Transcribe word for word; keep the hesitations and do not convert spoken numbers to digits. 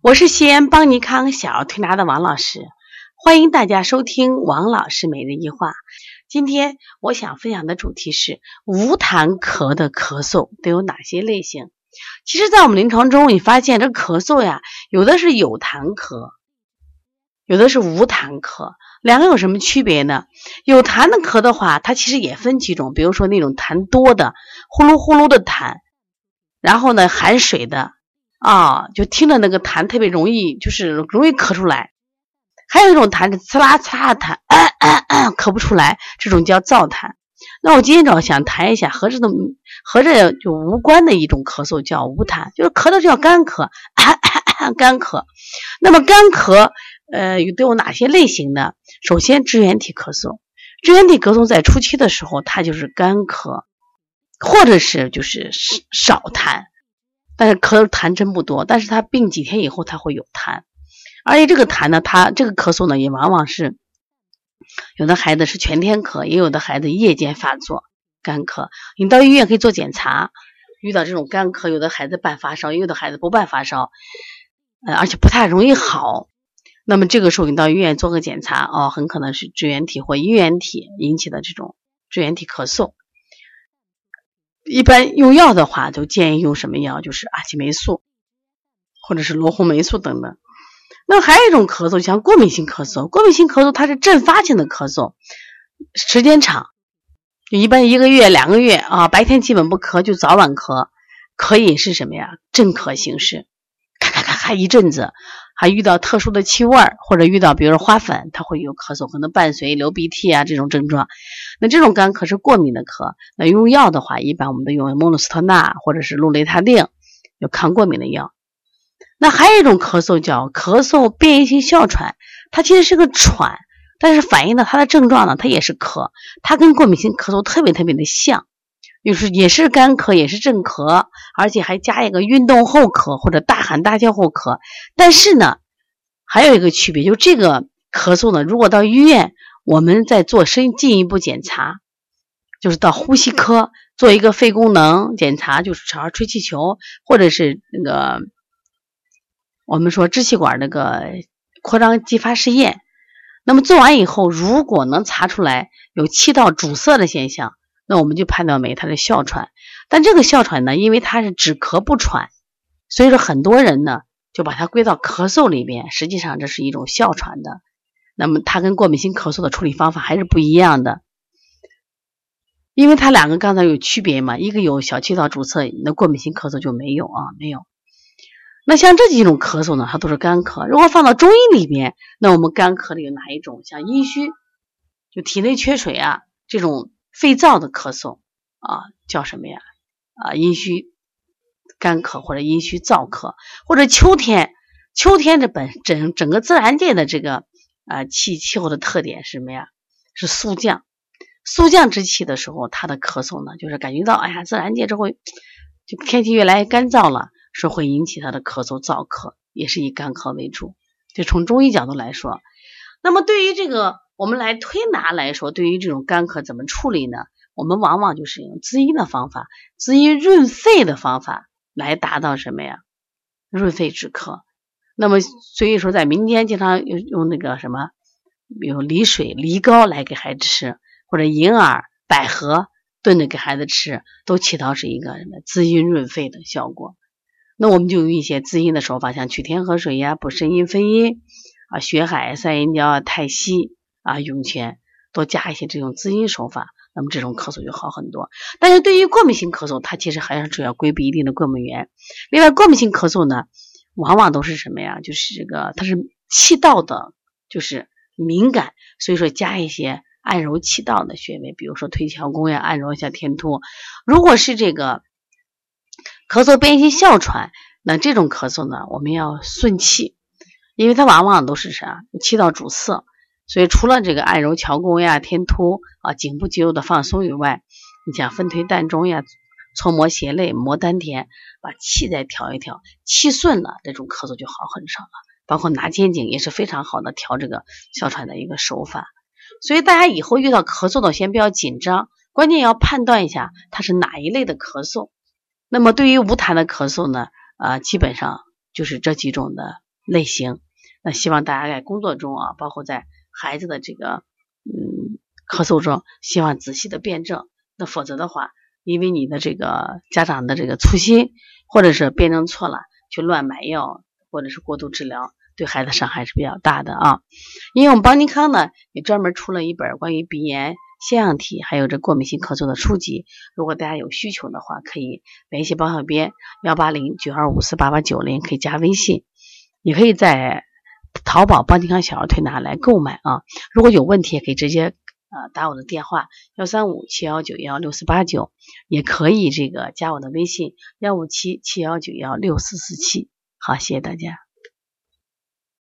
我是西安邦尼康小儿推拿的王老师，欢迎大家收听王老师每日一话。今天我想分享的主题是无痰咳的咳嗽都有哪些类型。其实在我们临床中，你发现这咳嗽呀，有的是有痰咳，有的是无痰咳，两个有什么区别呢？有痰的咳的话，它其实也分几种，比如说那种痰多的，呼噜呼噜的痰，然后呢含水的啊，就听着那个痰特别容易，就是容易咳出来。还有一种痰是刺啦刺啦的痰，咳、呃呃呃、咳不出来，这种叫燥痰。那我今天早上想谈一下和这种和这就无关的一种咳嗽，叫无痰，就是咳的叫干咳、呃呃呃、干咳。那么干咳呃，都有哪些类型呢？首先支原体咳嗽，支原体咳嗽在初期的时候，它就是干咳，或者是就是少痰，但是咳痰真不多，但是它病几天以后它会有痰，而且这个痰呢，它这个咳嗽呢也往往是有的孩子是全天咳，也有的孩子夜间发作干咳。你到医院可以做检查，遇到这种干咳，有的孩子伴发烧，也有的孩子不伴发烧，呃，而且不太容易好。那么这个时候你到医院做个检查，哦，很可能是支原体或衣原体引起的这种支原体咳嗽。一般用药的话，就建议用什么药？就是阿奇霉素，或者是罗红霉素等等。那还有一种咳嗽，像过敏性咳嗽，过敏性咳嗽它是阵发性的咳嗽，时间长，就一般一个月、两个月啊，白天基本不咳，就早晚咳，咳也是什么呀？阵咳形式，咔咔咔咔一阵子。还遇到特殊的气味儿，或者遇到比如说花粉，它会有咳嗽，可能伴随流鼻涕啊这种症状。那这种干咳是过敏的咳，那用药的话，一般我们都用莫诺斯特钠或者是氯雷他定，有抗过敏的药。那还有一种咳嗽叫咳嗽变异性哮喘，它其实是个喘，但是反映到它的症状呢，它也是咳，它跟过敏性咳嗽特别特别的像，就是也是干咳，也是阵咳，而且还加一个运动后咳或者大喊大叫后咳。但是呢，还有一个区别，就这个咳嗽呢，如果到医院，我们在做深进一步检查，就是到呼吸科做一个肺功能检查，就是小孩吹气球，或者是那个我们说支气管那个扩张激发试验。那么做完以后，如果能查出来有气道阻塞的现象，那我们就判断为它是哮喘。但这个哮喘呢，因为它是只咳不喘，所以说很多人呢就把它归到咳嗽里边，实际上这是一种哮喘的。那么它跟过敏性咳嗽的处理方法还是不一样的，因为它两个刚才有区别嘛，一个有小气道阻塞，那过敏性咳嗽就没有啊，没有。那像这几种咳嗽呢，它都是干咳。如果放到中医里面，那我们干咳的有哪一种？像阴虚，就体内缺水啊，这种肺燥的咳嗽啊，叫什么呀？啊，阴虚干咳或者阴虚燥咳，或者秋天，秋天这本整整个自然界的这个啊气气候的特点是什么呀？是肃降，肃降之气的时候，它的咳嗽呢，就是感觉到哎呀，自然界这会就天气越来越干燥了，是会引起它的咳嗽燥咳，也是以干咳为主。就从中医角度来说，那么对于这个。我们来推拿来说，对于这种干咳怎么处理呢？我们往往就是用滋阴的方法，滋阴润肺的方法来达到什么呀？润肺止咳。那么所以说在民间经常用用那个什么，有梨水、梨膏来给孩子吃，或者银耳、百合炖着给孩子吃，都起到是一个什么滋阴润肺的效果。那我们就用一些滋阴的手法，像取天河水呀、啊、补肾阴、分阴啊、血海、三阴交啊、太溪。啊，涌泉多加一些这种滋阴手法，那么这种咳嗽就好很多。但是对于过敏性咳嗽，它其实还是主要规避一定的过敏源。另外，过敏性咳嗽呢，往往都是什么呀？就是这个它是气道的，就是敏感，所以说加一些按揉气道的穴位，比如说推桥弓呀，按揉一下天突。如果是这个咳嗽变异性哮喘，那这种咳嗽呢，我们要顺气，因为它往往都是啥气道阻塞。所以除了这个按揉桥弓呀、天突啊、颈部肌肉的放松以外，你想分推膻中呀、搓摩胁肋、摩丹田，把气再调一调，气顺了，这种咳嗽就好很少了。包括拿肩颈也是非常好的调这个哮喘的一个手法。所以大家以后遇到咳嗽的，先不要紧张，关键要判断一下它是哪一类的咳嗽。那么对于无痰的咳嗽呢，啊、呃，基本上就是这几种的类型。那希望大家在工作中啊，包括在孩子的这个嗯咳嗽中，希望仔细的辩证。那否则的话，因为你的这个家长的这个粗心，或者是辩证错了，去乱买药或者是过度治疗，对孩子伤害是比较大的啊。因为我们邦尼康呢也专门出了一本关于鼻炎腺样体还有这过敏性咳嗽的书籍，如果大家有需求的话，可以联系包小编幺八零九二五四八八九零，可以加微信，也可以在淘宝邦尼康小儿推拿来购买啊。如果有问题也可以直接呃打我的电话幺三五七幺九幺六四八九，也可以这个加我的微信幺五七七幺九幺六四四七。好，谢谢大家。